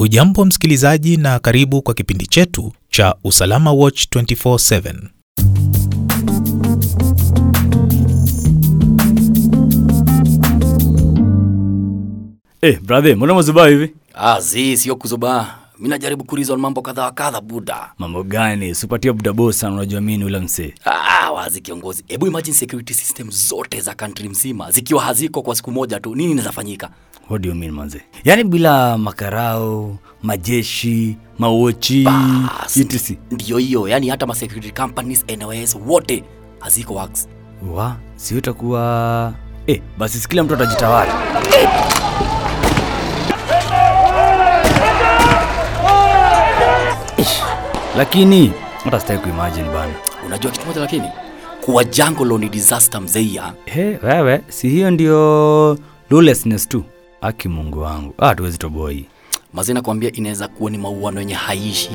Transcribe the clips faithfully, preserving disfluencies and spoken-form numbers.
Hujambo msikilizaji na karibu kwa kipindi chetu cha Usalama Watch twenty four seven. Eh, hey, brother, mbona mzubaa hivi? Ah, si sio kuzubaa. Mimi najaribu kuuliza mambo kadha wa kadha buda. Mambo gani? Sipatia buda boss, unajua mimi ule msee. Ah, wazi kiongozi. Hebu imagine security system zote za country mzima zikiwa haziko kwa siku moja tu. Nini inafanyika? What do you mean manze? Yaani bila makarao, majeshi, mawochi, et cetera. Ndio hiyo. Yaani hata ma security companies, N O S wote haziko works. Wa, si utakuwa eh basi kila mtu atajitawala. Eh. Lakini mtastay kuimagine bana. Unajua kitu moja lakini kuwa jangwa loni disaster mzeia. He wewe si hiyo ndio lawlessness tu. Aki Mungu wangu. Ah tuwezi toboi. Mazina kwambia inaweza kuwa ni mauano yenye haishi.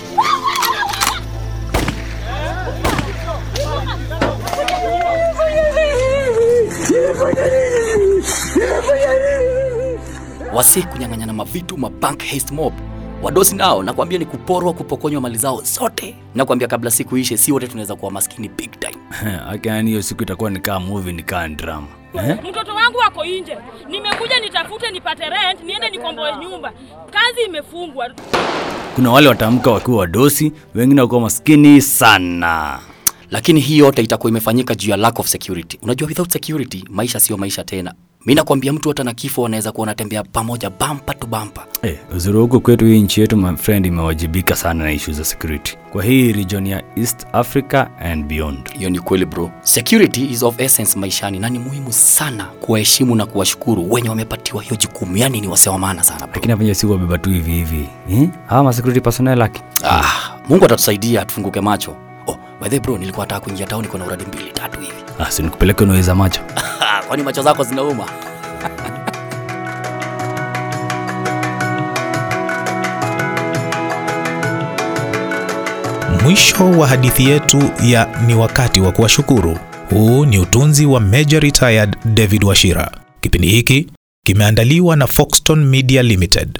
Wasi kunyang'anyana mavitu ma bank heist mob. Wadosi nao na kuambia ni kuporwa kupokonywa mali zao zote. Na kuambia kabla siku ishe si wote tunaweza kuwa maskini big time. Akani hiyo siku itakuwa ni kama movie ni kama drama. Mtoto wangu wako nje. Nimekuja nitafute nipate rent, niende nikomboe nyumba. Kazi imefungwa. Kuna wale watamka wakiwa wadosi, wengine wakiwa maskini sana. Lakini hii yote itakuwa imefanyika juu ya lack of security. Unajua without security maisha sio maisha tena. Mimi nakwambia mtu hata na kifo wanaweza kuwa wanatembea pamoja bampa tu bampa. Eh, hey, uzuri huko kwetu hii nchi yetu my friend imewajibika sana na issues za security. Kwa hii region ya East Africa and beyond. Hiyo ni kweli bro. Security is of essence maishani na ni muhimu sana kuwaheshimu na kuwashukuru wenye wamepatiwa hiyo jukumu. Yaani ni wase wa maana sana. Lakini afanye si wabeba tu hivi hivi. Eh? Hawa security personnel laki. Ah, Mungu atatusaidia tufunguke macho. Oh, by the bro nilikuwa nataka kuingia town niko na uradi mbili tatu hivi. Ah, si nikupeleke unaweza macho. Kwani macho zako zinauma? Mwisho wa hadithi yetu ya ni wakati wa kuwashukuru. Huu ni utunzi wa Major Retired David Washira. Kipindi hiki kimeandaliwa na Foxton Media Limited.